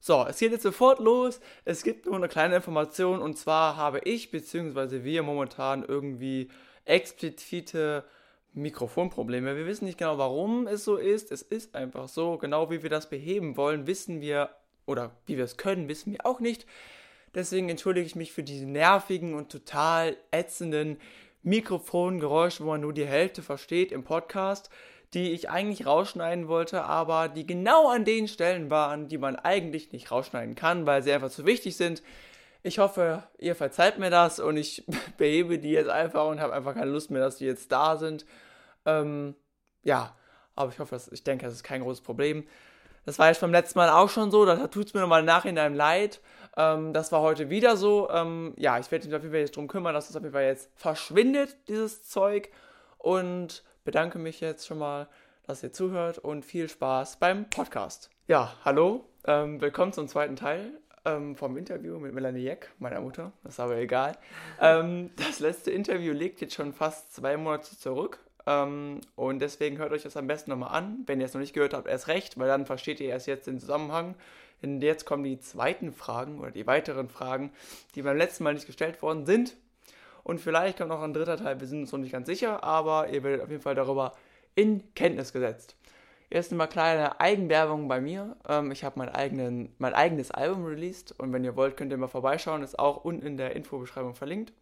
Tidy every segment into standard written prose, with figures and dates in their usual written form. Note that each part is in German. So, es geht jetzt sofort los. Es gibt nur eine kleine Information, und zwar habe ich bzw. wir momentan irgendwie explizite Mikrofonprobleme. Wir wissen nicht genau, warum es so ist. Es ist einfach so. Genau wie wir das beheben wollen, wissen wir, oder wie wir es können, wissen wir auch nicht. Deswegen entschuldige ich mich für diese nervigen und total ätzenden Mikrofongeräusche, wo man nur die Hälfte versteht im Podcast, die ich eigentlich rausschneiden wollte, aber die genau an den Stellen waren, die man eigentlich nicht rausschneiden kann, weil sie einfach zu wichtig sind. Ich hoffe, ihr verzeiht mir das, und ich behebe die jetzt einfach und habe einfach keine Lust mehr, dass die jetzt da sind. Aber ich denke, das ist kein großes Problem. Das war jetzt beim letzten Mal auch schon so, da tut es mir nochmal im Nachhinein leid. Das war heute wieder so. Ich werde mich auf jeden Fall jetzt drum kümmern, dass das auf jeden Fall jetzt verschwindet, dieses Zeug. Und bedanke mich jetzt schon mal, dass ihr zuhört, und viel Spaß beim Podcast. Ja, hallo, willkommen zum zweiten Teil vom Interview mit Melanie Jeck, meiner Mutter, das ist aber egal. Das letzte Interview liegt jetzt schon fast 2 Monate zurück, und deswegen hört euch das am besten nochmal an. Wenn ihr es noch nicht gehört habt, erst recht, weil dann versteht ihr erst jetzt den Zusammenhang. Denn jetzt kommen die zweiten Fragen oder die weiteren Fragen, die beim letzten Mal nicht gestellt worden sind. Und vielleicht kommt noch ein dritter Teil, wir sind uns noch nicht ganz sicher, aber ihr werdet auf jeden Fall darüber in Kenntnis gesetzt. Erst einmal kleine Eigenwerbung bei mir. Ich habe mein eigenes Album released, und wenn ihr wollt, könnt ihr mal vorbeischauen, ist auch unten in der Infobeschreibung verlinkt.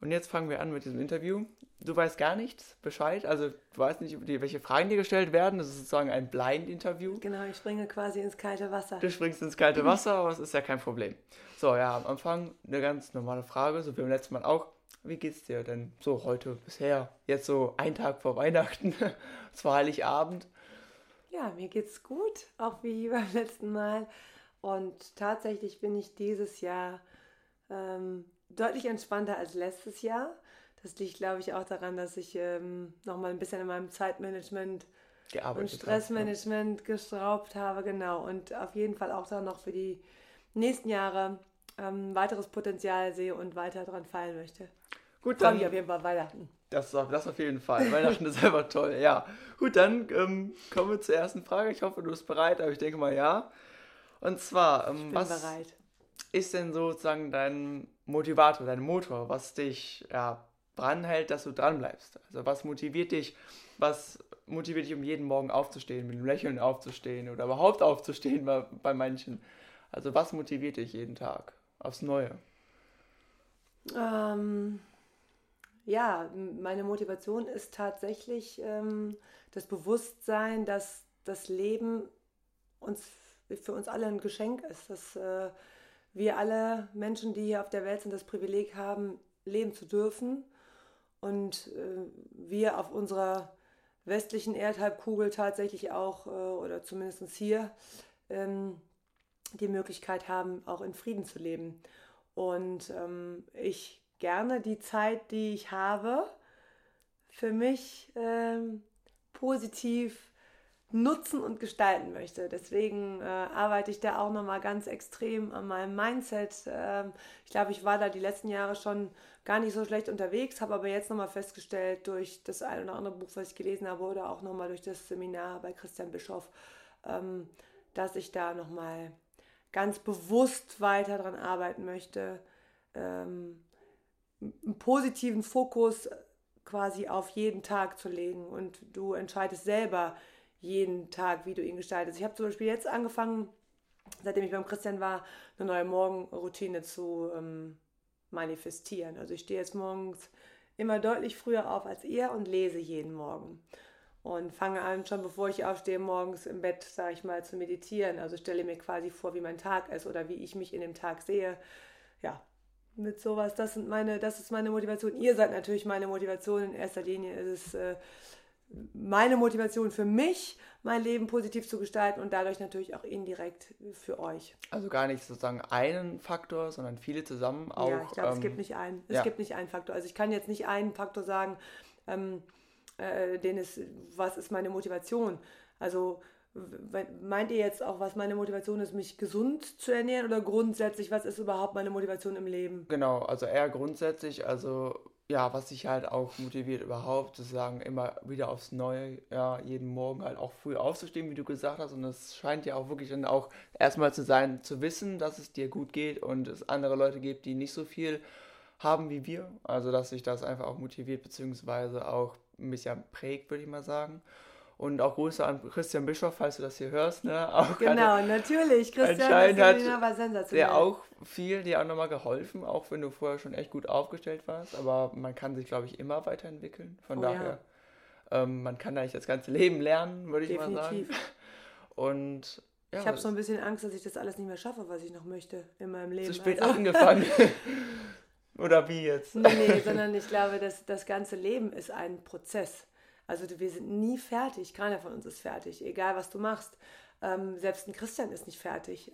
Und jetzt fangen wir an mit diesem Interview. Du weißt gar nichts Bescheid, also du weißt nicht, welche Fragen dir gestellt werden. Das ist sozusagen ein Blind-Interview. Genau, ich springe quasi ins kalte Wasser. Du springst ins kalte Wasser, aber es ist ja kein Problem. So, ja, am Anfang eine ganz normale Frage, so wie beim letzten Mal auch. Wie geht's dir denn so heute bisher? Jetzt so ein Tag vor Weihnachten, es war Heiligabend. Ja, mir geht's gut, auch wie beim letzten Mal. Und tatsächlich bin ich dieses Jahr deutlich entspannter als letztes Jahr. Das liegt, glaube ich, auch daran, dass ich nochmal ein bisschen in meinem Zeitmanagement und Stressmanagement geschraubt habe. Genau, und auf jeden Fall auch dann noch für die nächsten Jahre weiteres Potenzial sehe und weiter dran feilen möchte. Gut, dann auf jeden Fall Weihnachten. Das auf jeden Fall. Weihnachten ist einfach toll, ja. Gut, dann kommen wir zur ersten Frage. Ich hoffe, du bist bereit, aber ich denke mal ja. Und zwar, was bereit. Ist denn sozusagen dein Motivator, dein Motor, was dich dranhält, dass du dranbleibst? Also was motiviert dich, um jeden Morgen aufzustehen, mit einem Lächeln aufzustehen oder überhaupt aufzustehen bei manchen? Also was motiviert dich jeden Tag aufs Neue? Ja, meine Motivation ist tatsächlich das Bewusstsein, dass das Leben für uns alle ein Geschenk ist, dass wir alle Menschen, die hier auf der Welt sind, das Privileg haben, leben zu dürfen, und wir auf unserer westlichen Erdhalbkugel tatsächlich auch, oder zumindest hier, die Möglichkeit haben, auch in Frieden zu leben. Und ich gerne die Zeit, die ich habe, für mich positiv nutzen und gestalten möchte. Deswegen arbeite ich da auch nochmal ganz extrem an meinem Mindset. Ich glaube, ich war da die letzten Jahre schon gar nicht so schlecht unterwegs, habe aber jetzt nochmal festgestellt, durch das ein oder andere Buch, was ich gelesen habe, oder auch nochmal durch das Seminar bei Christian Bischoff, dass ich da nochmal ganz bewusst weiter dran arbeiten möchte, einen positiven Fokus quasi auf jeden Tag zu legen, und du entscheidest selber jeden Tag, wie du ihn gestaltest. Ich habe zum Beispiel jetzt angefangen, seitdem ich beim Christian war, eine neue Morgenroutine zu manifestieren. Also ich stehe jetzt morgens immer deutlich früher auf als ihr und lese jeden Morgen. Und fange an, schon bevor ich aufstehe, morgens im Bett, sage ich mal, zu meditieren. Also stelle mir quasi vor, wie mein Tag ist oder wie ich mich in dem Tag sehe. Ja, mit sowas, das ist meine Motivation. Ihr seid natürlich meine Motivation. In erster Linie ist es meine Motivation für mich, mein Leben positiv zu gestalten, und dadurch natürlich auch indirekt für euch. Also gar nicht sozusagen einen Faktor, sondern viele zusammen auch. Ja, ich glaube, es gibt nicht einen. Es gibt nicht einen Faktor. Also ich kann jetzt nicht einen Faktor sagen, was ist meine Motivation? Also meint ihr jetzt auch, was meine Motivation ist, mich gesund zu ernähren, oder grundsätzlich, was ist überhaupt meine Motivation im Leben? Genau, also eher grundsätzlich, also ja, was sich halt auch motiviert überhaupt, sozusagen immer wieder aufs Neue, ja, jeden Morgen halt auch früh aufzustehen, wie du gesagt hast. Und es scheint ja auch wirklich dann auch erstmal zu sein, zu wissen, dass es dir gut geht und es andere Leute gibt, die nicht so viel haben wie wir. Also dass sich das einfach auch motiviert, beziehungsweise auch ein bisschen prägt, würde ich mal sagen. Und auch Grüße an Christian Bischoff, falls du das hier hörst. Ne? Auch genau, natürlich. Christian war sensationell. Der auch viel, dir auch nochmal geholfen, auch wenn du vorher schon echt gut aufgestellt warst. Aber man kann sich, glaube ich, immer weiterentwickeln. Von daher, ja. Man kann eigentlich das ganze Leben lernen, würde ich mal sagen. Definitiv. Und ja, ich habe so ein bisschen Angst, dass ich das alles nicht mehr schaffe, was ich noch möchte in meinem Leben. Zu spät angefangen. Oder wie jetzt? Nee, sondern ich glaube, dass das ganze Leben ist ein Prozess. Also wir sind nie fertig, keiner von uns ist fertig, egal was du machst. Selbst ein Christian ist nicht fertig,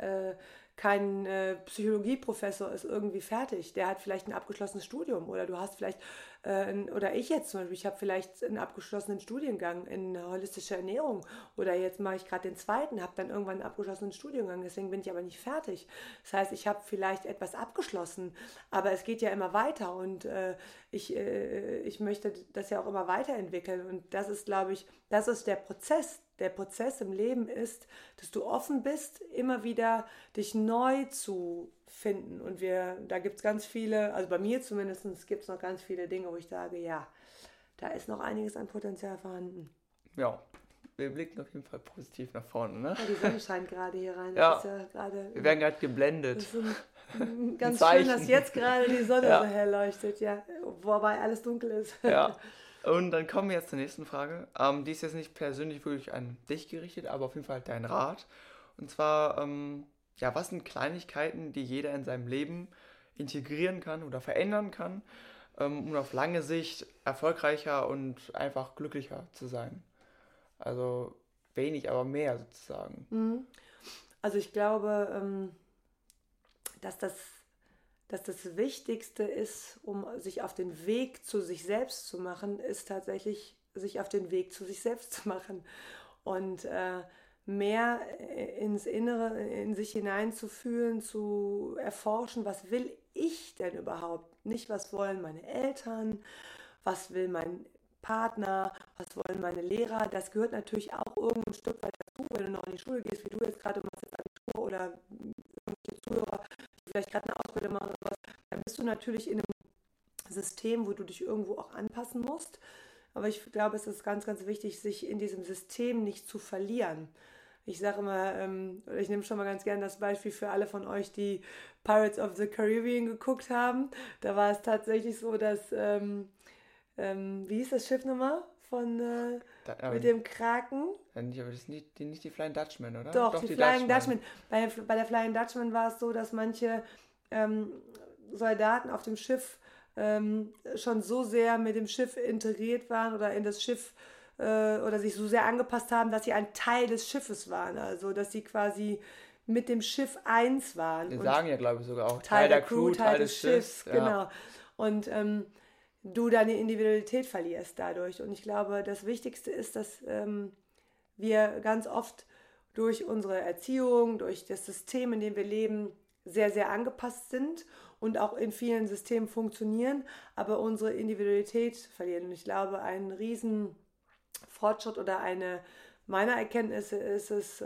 kein Psychologieprofessor ist irgendwie fertig, der hat vielleicht ein abgeschlossenes Studium oder du hast vielleicht, oder ich jetzt zum Beispiel, ich habe vielleicht einen abgeschlossenen Studiengang in holistischer Ernährung oder jetzt mache ich gerade den zweiten, habe dann irgendwann einen abgeschlossenen Studiengang, deswegen bin ich aber nicht fertig. Das heißt, ich habe vielleicht etwas abgeschlossen, aber es geht ja immer weiter und ich möchte das ja auch immer weiterentwickeln und das ist, glaube ich, das ist der Prozess. Der Prozess im Leben ist, dass du offen bist, immer wieder dich neu zu finden. Und da gibt es ganz viele, also bei mir zumindest, gibt es noch ganz viele Dinge, wo ich sage, ja, da ist noch einiges an Potenzial vorhanden. Ja, wir blicken auf jeden Fall positiv nach vorne. Ne? Ja, die Sonne scheint gerade hier rein. Ja, wir werden gerade geblendet. Ganz schön, dass jetzt gerade die Sonne so hell leuchtet, ja, wobei alles dunkel ist. Ja. Und dann kommen wir jetzt zur nächsten Frage. Die ist jetzt nicht persönlich wirklich an dich gerichtet, aber auf jeden Fall dein Rat. Und zwar, was sind Kleinigkeiten, die jeder in seinem Leben integrieren kann oder verändern kann, um auf lange Sicht erfolgreicher und einfach glücklicher zu sein? Also wenig, aber mehr sozusagen. Also ich glaube, dass das Wichtigste ist, um sich auf den Weg zu sich selbst zu machen, ist tatsächlich, sich auf den Weg zu sich selbst zu machen und mehr ins Innere, in sich hineinzufühlen, zu erforschen, was will ich denn überhaupt? Nicht, was wollen meine Eltern, was will mein Partner, was wollen meine Lehrer? Das gehört natürlich auch irgendein Stück weit dazu, wenn du noch in die Schule gehst, wie du jetzt gerade machst, jetzt Abitur oder irgendwelche Zuhörer, vielleicht gerade eine Ausbildung machen oder was, dann bist du natürlich in einem System, wo du dich irgendwo auch anpassen musst. Aber ich glaube, es ist ganz, ganz wichtig, sich in diesem System nicht zu verlieren. Ich sage immer, ich nehme schon mal ganz gerne das Beispiel für alle von euch, die Pirates of the Caribbean geguckt haben. Da war es tatsächlich so, dass, wie hieß das Schiff nochmal? Mit dem Kraken. Aber das ist nicht die Flying Dutchman, oder? Doch die Flying Dutchman. Bei der Flying Dutchman war es so, dass manche Soldaten auf dem Schiff schon so sehr mit dem Schiff integriert waren oder in das Schiff oder sich so sehr angepasst haben, dass sie ein Teil des Schiffes waren. Also, dass sie quasi mit dem Schiff eins waren. Wir sagen ja, glaube ich, sogar auch Teil der Crew, Teil des Schiffs. Ja. Genau. Und du deine Individualität verlierst dadurch. Und ich glaube, das Wichtigste ist, dass wir ganz oft durch unsere Erziehung, durch das System, in dem wir leben, sehr, sehr angepasst sind und auch in vielen Systemen funktionieren, aber unsere Individualität verlieren. Und ich glaube, ein riesen Fortschritt oder eine meiner Erkenntnisse ist es,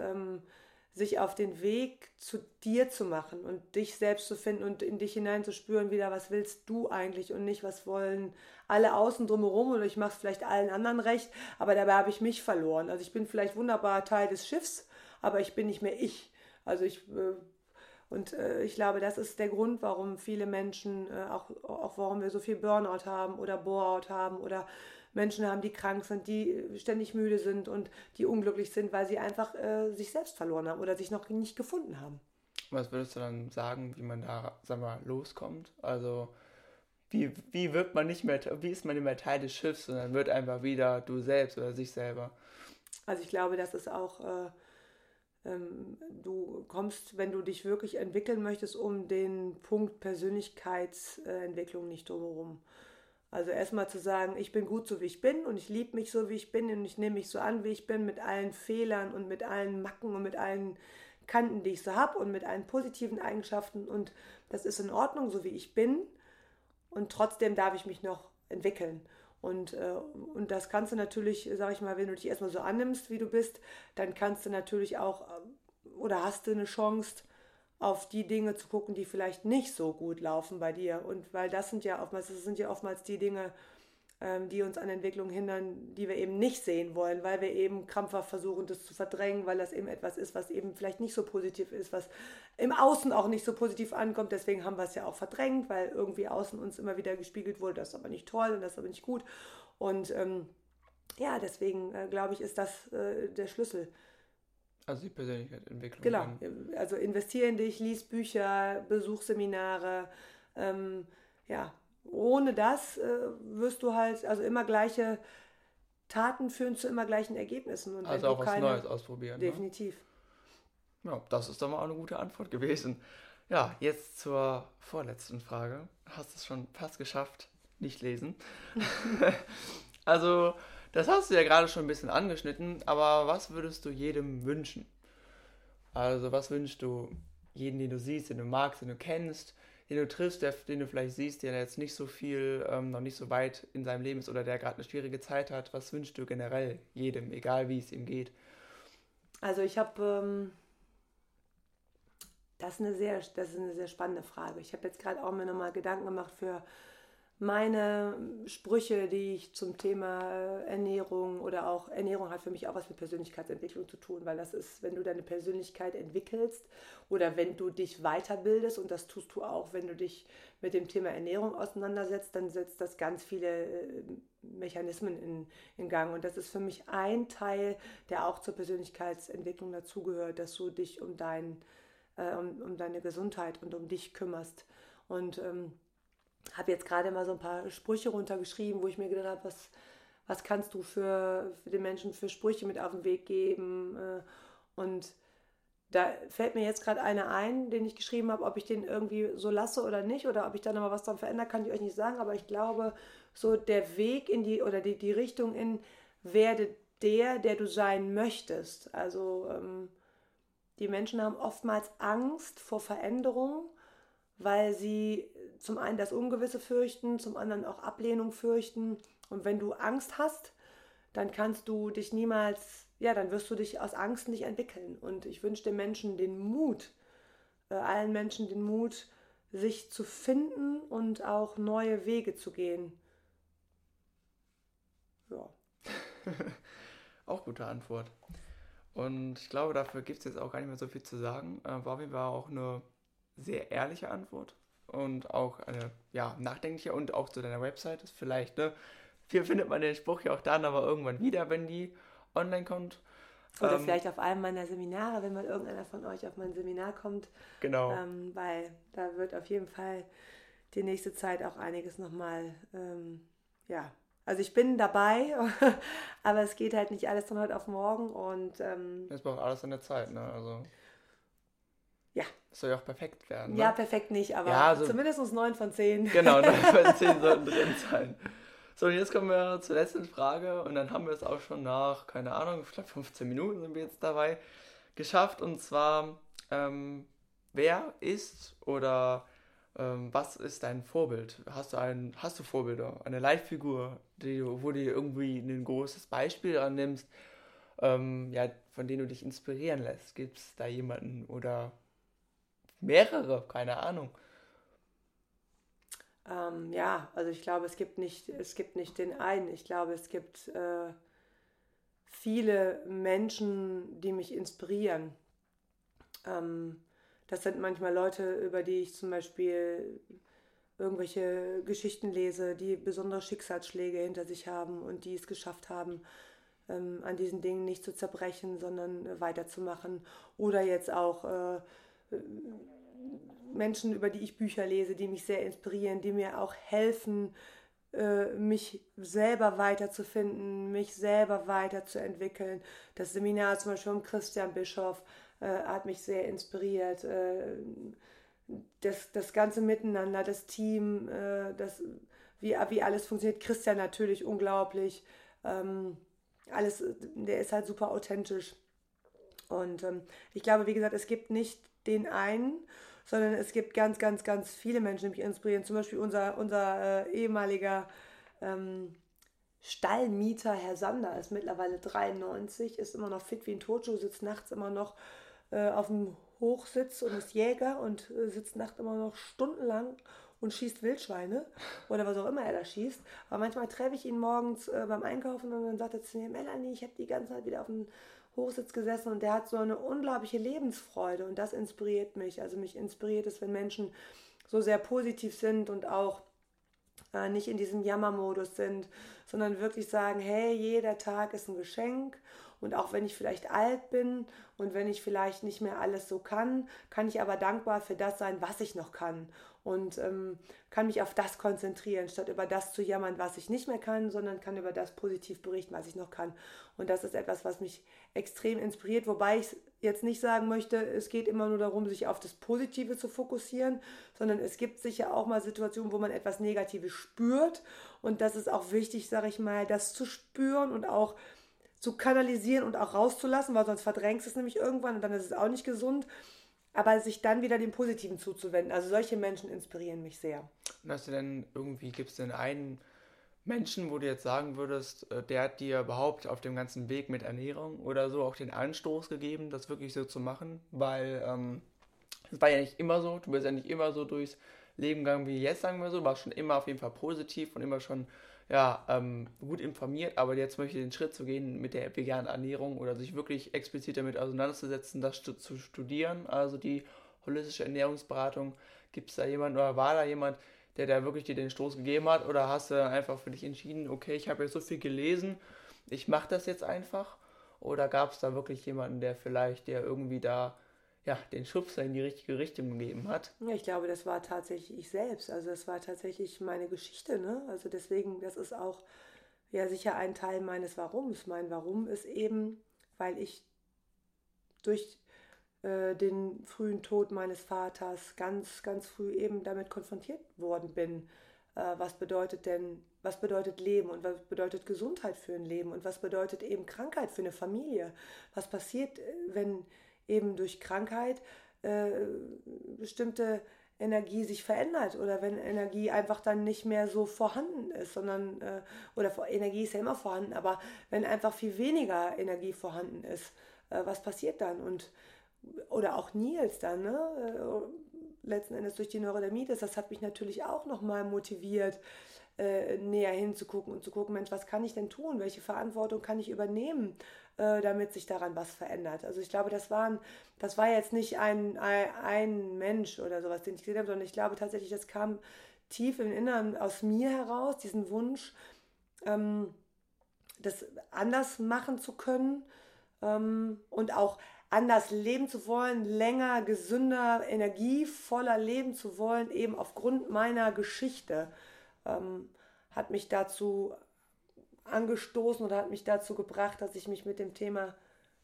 sich auf den Weg zu dir zu machen und dich selbst zu finden und in dich hineinzuspüren wieder, was willst du eigentlich und nicht, was wollen alle außen drumherum oder ich mache es vielleicht allen anderen recht, aber dabei habe ich mich verloren. Also ich bin vielleicht wunderbar Teil des Schiffs, aber ich bin nicht mehr ich. Also ich glaube, das ist der Grund, warum viele Menschen, auch warum wir so viel Burnout haben oder Bore-out haben oder Menschen haben, die krank sind, die ständig müde sind und die unglücklich sind, weil sie einfach sich selbst verloren haben oder sich noch nicht gefunden haben. Was würdest du dann sagen, wie man da, loskommt? Also wie ist man nicht mehr Teil des Schiffs, sondern wird einfach wieder du selbst oder sich selber? Also ich glaube, das ist auch, du kommst, wenn du dich wirklich entwickeln möchtest, um den Punkt Persönlichkeitsentwicklung nicht drumherum. Also erstmal zu sagen, ich bin gut so, wie ich bin und ich liebe mich so, wie ich bin und ich nehme mich so an, wie ich bin, mit allen Fehlern und mit allen Macken und mit allen Kanten, die ich so habe und mit allen positiven Eigenschaften und das ist in Ordnung, so wie ich bin und trotzdem darf ich mich noch entwickeln. Und das kannst du natürlich, sag ich mal, wenn du dich erstmal so annimmst, wie du bist, dann kannst du natürlich auch, oder hast du eine Chance, auf die Dinge zu gucken, die vielleicht nicht so gut laufen bei dir. Und weil das sind ja oftmals die Dinge, die uns an Entwicklung hindern, die wir eben nicht sehen wollen, weil wir eben krampfhaft versuchen, das zu verdrängen, weil das eben etwas ist, was eben vielleicht nicht so positiv ist, was im Außen auch nicht so positiv ankommt. Deswegen haben wir es ja auch verdrängt, weil irgendwie außen uns immer wieder gespiegelt wurde, das ist aber nicht toll und das ist aber nicht gut. Und ja, deswegen glaube ich, ist das der Schlüssel. Also die Persönlichkeitsentwicklung. Genau, also investiere in dich, lies Bücher, besuch Seminare, ja. Ohne das wirst du halt, also immer gleiche Taten führen zu immer gleichen Ergebnissen. Und also auch was Neues ausprobieren. Definitiv. Ne? Ja, das ist doch mal auch eine gute Antwort gewesen. Ja, jetzt zur vorletzten Frage. Hast du es schon fast geschafft, nicht lesen? Also, das hast du ja gerade schon ein bisschen angeschnitten, aber was würdest du jedem wünschen? Also, was wünschst du jedem, den du siehst, den du magst, den du kennst, den du triffst, den du vielleicht siehst, der jetzt nicht so viel, noch nicht so weit in seinem Leben ist oder der gerade eine schwierige Zeit hat? Was wünschst du generell jedem, egal wie es ihm geht? Also ich habe, das ist eine sehr spannende Frage. Ich habe jetzt gerade auch mir nochmal Gedanken gemacht für meine Sprüche, die ich zum Thema Ernährung oder auch, Ernährung hat für mich auch was mit Persönlichkeitsentwicklung zu tun, weil das ist, wenn du deine Persönlichkeit entwickelst oder wenn du dich weiterbildest, und das tust du auch, wenn du dich mit dem Thema Ernährung auseinandersetzt, dann setzt das ganz viele Mechanismen in Gang, und das ist für mich ein Teil, der auch zur Persönlichkeitsentwicklung dazugehört, dass du dich um deine Gesundheit und um dich kümmerst. Und habe jetzt gerade mal so ein paar Sprüche runtergeschrieben, wo ich mir gedacht habe, was kannst du für den Menschen für Sprüche mit auf den Weg geben? Und da fällt mir jetzt gerade einer ein, den ich geschrieben habe, ob ich den irgendwie so lasse oder nicht, oder ob ich da nochmal was dran verändere, kann ich euch nicht sagen, aber ich glaube, so der Weg in die, oder die Richtung in, werde der du sein möchtest. Also die Menschen haben oftmals Angst vor Veränderung, weil sie zum einen das Ungewisse fürchten, zum anderen auch Ablehnung fürchten. Und wenn du Angst hast, dann kannst du dich niemals, ja, dann wirst du dich aus Angst nicht entwickeln. Und ich wünsche den Menschen den Mut, allen Menschen den Mut, sich zu finden und auch neue Wege zu gehen. Ja. Auch gute Antwort. Und ich glaube, dafür gibt es jetzt auch gar nicht mehr so viel zu sagen. War auch eine sehr ehrliche Antwort und auch eine, ja, nachdenkliche, und auch zu deiner Website ist vielleicht, ne? Hier findet man den Spruch ja auch dann aber irgendwann wieder, wenn die online kommt. Oder vielleicht auf einem meiner Seminare, wenn mal irgendeiner von euch auf mein Seminar kommt. Genau. Weil da wird auf jeden Fall die nächste Zeit auch einiges nochmal, ja, also ich bin dabei, aber es geht halt nicht alles von heute auf morgen, und das braucht alles an der Zeit, ne, also. Ja. Das soll ja auch perfekt werden, ne? Ja, perfekt nicht, aber ja, also, zumindest 9 von 10. Genau, 9 von 10 sollten drin sein. So, und jetzt kommen wir zur letzten Frage, und dann haben wir es auch schon nach, keine Ahnung, ich glaube 15 Minuten sind wir jetzt dabei, geschafft. Und zwar, wer ist oder was ist dein Vorbild? Hast du Vorbilder? Eine Leitfigur, wo du dir irgendwie ein großes Beispiel annimmst, ja, von denen du dich inspirieren lässt? Gibt es da jemanden oder mehrere, keine Ahnung. Ja, also ich glaube, es gibt nicht den einen. Ich glaube, es gibt viele Menschen, die mich inspirieren. Das sind manchmal Leute, über die ich zum Beispiel irgendwelche Geschichten lese, die besondere Schicksalsschläge hinter sich haben und die es geschafft haben, an diesen Dingen nicht zu zerbrechen, sondern weiterzumachen. Oder jetzt auch Menschen, über die ich Bücher lese, die mich sehr inspirieren, die mir auch helfen, mich selber weiterzufinden, mich selber weiterzuentwickeln. Das Seminar zum Beispiel von Christian Bischoff hat mich sehr inspiriert. Das ganze Miteinander, das Team, das, wie alles funktioniert. Christian natürlich unglaublich. Alles, der ist halt super authentisch. Und ich glaube, wie gesagt, es gibt nicht den einen, sondern es gibt ganz, ganz, ganz viele Menschen, die mich inspirieren. Zum Beispiel unser ehemaliger Stallmieter Herr Sander ist mittlerweile 93, ist immer noch fit wie ein Turdschuh, sitzt nachts immer noch auf dem Hochsitz und ist Jäger und sitzt nachts immer noch stundenlang und schießt Wildschweine oder was auch immer er da schießt. Aber manchmal treffe ich ihn morgens beim Einkaufen und dann sagt er zu mir, Melanie, ich habe die ganze Zeit wieder auf dem Hochsitz gesessen und der hat so eine unglaubliche Lebensfreude und das inspiriert mich. Also mich inspiriert es, wenn Menschen so sehr positiv sind und auch nicht in diesem Jammermodus sind, sondern wirklich sagen, hey, jeder Tag ist ein Geschenk und auch wenn ich vielleicht alt bin und wenn ich vielleicht nicht mehr alles so kann, kann ich aber dankbar für das sein, was ich noch kann und kann mich auf das konzentrieren, statt über das zu jammern, was ich nicht mehr kann, sondern kann über das positiv berichten, was ich noch kann. Und das ist etwas, was mich extrem inspiriert, wobei ich jetzt nicht sagen möchte, es geht immer nur darum, sich auf das Positive zu fokussieren, sondern es gibt sicher auch mal Situationen, wo man etwas Negatives spürt und das ist auch wichtig, sage ich mal, das zu spüren und auch zu kanalisieren und auch rauszulassen, weil sonst verdrängst du es nämlich irgendwann und dann ist es auch nicht gesund, aber sich dann wieder dem Positiven zuzuwenden. Also solche Menschen inspirieren mich sehr. Und hast du denn irgendwie, gibt es denn einen Menschen, wo du jetzt sagen würdest, der hat dir überhaupt auf dem ganzen Weg mit Ernährung oder so auch den Anstoß gegeben, das wirklich so zu machen, weil es war ja nicht immer so, du bist ja nicht immer so durchs Leben gegangen wie jetzt, sagen wir so, warst schon immer auf jeden Fall positiv und immer schon gut informiert, aber jetzt möchte ich den Schritt zu gehen mit der veganen Ernährung oder sich wirklich explizit damit auseinanderzusetzen, das zu studieren, also die holistische Ernährungsberatung, gibt es da jemanden oder war da jemand, der da wirklich dir den Stoß gegeben hat oder hast du einfach für dich entschieden, okay, ich habe jetzt so viel gelesen, ich mache das jetzt einfach oder gab es da wirklich jemanden, der vielleicht dir irgendwie da den Schubser in die richtige Richtung gegeben hat? Ja, ich glaube, das war tatsächlich ich selbst, also das war tatsächlich meine Geschichte, ne? Also deswegen, das ist auch ja sicher ein Teil meines Warums. Mein Warum ist eben, weil ich durch den frühen Tod meines Vaters ganz, ganz früh eben damit konfrontiert worden bin. Was bedeutet Leben und was bedeutet Gesundheit für ein Leben und was bedeutet eben Krankheit für eine Familie? Was passiert, wenn eben durch Krankheit bestimmte Energie sich verändert oder wenn Energie einfach dann nicht mehr so vorhanden ist, sondern, oder Energie ist ja immer vorhanden, aber wenn einfach viel weniger Energie vorhanden ist, was passiert dann? Oder auch Nils dann, ne? Letzten Endes durch die Neurodermitis, das hat mich natürlich auch nochmal motiviert, näher hinzugucken und zu gucken, Mensch, was kann ich denn tun? Welche Verantwortung kann ich übernehmen, damit sich daran was verändert? Also ich glaube, das war jetzt nicht ein Mensch oder sowas, den ich gesehen habe, sondern ich glaube tatsächlich, das kam tief im Inneren aus mir heraus, diesen Wunsch, das anders machen zu können und auch anders leben zu wollen, länger, gesünder, energievoller leben zu wollen, eben aufgrund meiner Geschichte, hat mich dazu angestoßen oder hat mich dazu gebracht, dass ich mich mit dem Thema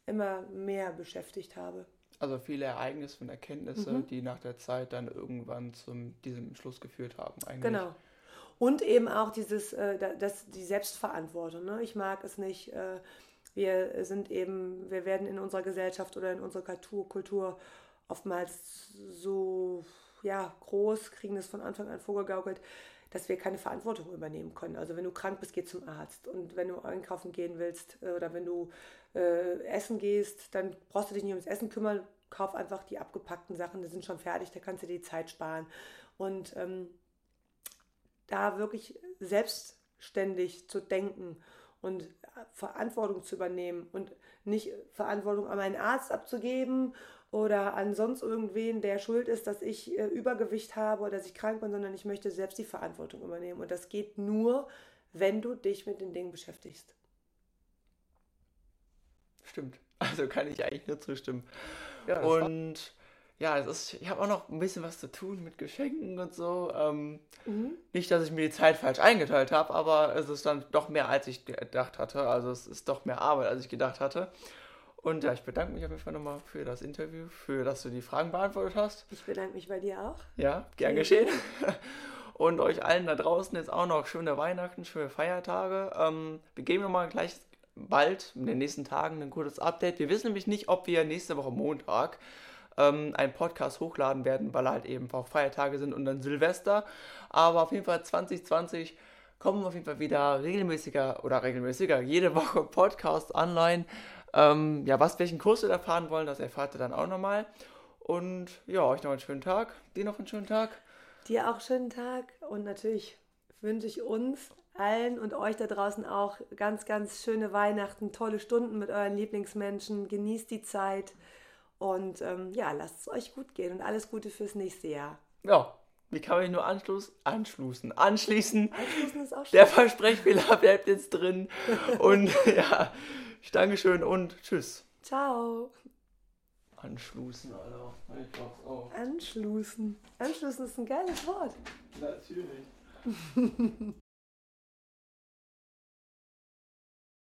immer mehr beschäftigt habe. Also viele Ereignisse und Erkenntnisse, die nach der Zeit dann irgendwann zu diesem Schluss geführt haben eigentlich. Genau. Und eben auch die Selbstverantwortung, ne? Ich mag es nicht, wir werden in unserer Gesellschaft oder in unserer Kultur oftmals so groß, kriegen das von Anfang an vorgegaukelt, dass wir keine Verantwortung übernehmen können. Also wenn du krank bist, geh zum Arzt. Und wenn du einkaufen gehen willst oder wenn du essen gehst, dann brauchst du dich nicht ums Essen kümmern. Kauf einfach die abgepackten Sachen, die sind schon fertig, da kannst du dir die Zeit sparen. Und da wirklich selbstständig zu denken und Verantwortung zu übernehmen und nicht Verantwortung an meinen Arzt abzugeben oder an sonst irgendwen, der schuld ist, dass ich Übergewicht habe oder dass ich krank bin, sondern ich möchte selbst die Verantwortung übernehmen. Und das geht nur, wenn du dich mit den Dingen beschäftigst. Stimmt. Also kann ich eigentlich nur zustimmen. Ja, ich habe auch noch ein bisschen was zu tun mit Geschenken und so. Nicht, dass ich mir die Zeit falsch eingeteilt habe, aber es ist dann doch mehr, als ich gedacht hatte. Also es ist doch mehr Arbeit, als ich gedacht hatte. Und ja, ich bedanke mich auf jeden Fall nochmal für das Interview, für dass du die Fragen beantwortet hast. Ich bedanke mich bei dir auch. Ja, gern geschehen. Und euch allen da draußen jetzt auch noch schöne Weihnachten, schöne Feiertage. Wir geben nochmal gleich bald in den nächsten Tagen ein kurzes Update. Wir wissen nämlich nicht, ob wir nächste Woche Montag einen Podcast hochladen werden, weil halt eben auch Feiertage sind und dann Silvester. Aber auf jeden Fall 2020 kommen auf jeden Fall wieder regelmäßiger, jede Woche Podcasts online. Welchen Kurs wir da fahren wollen, das erfahrt ihr dann auch nochmal. Und ja, euch noch einen schönen Tag. Dir noch einen schönen Tag. Dir auch einen schönen Tag. Und natürlich wünsche ich uns allen und euch da draußen auch ganz, ganz schöne Weihnachten, tolle Stunden mit euren Lieblingsmenschen. Genießt die Zeit und lasst es euch gut gehen und alles Gute fürs nächste Jahr. Ja, wie kann man mich nur anschließen? Anschließen ist auch schön. Der Versprechfehler bleibt jetzt drin. Und ja, Dankeschön und tschüss. Ciao. Anschließen, Alter. Ich brauch's auch. Anschließen. Anschließen ist ein geiles Wort. Natürlich.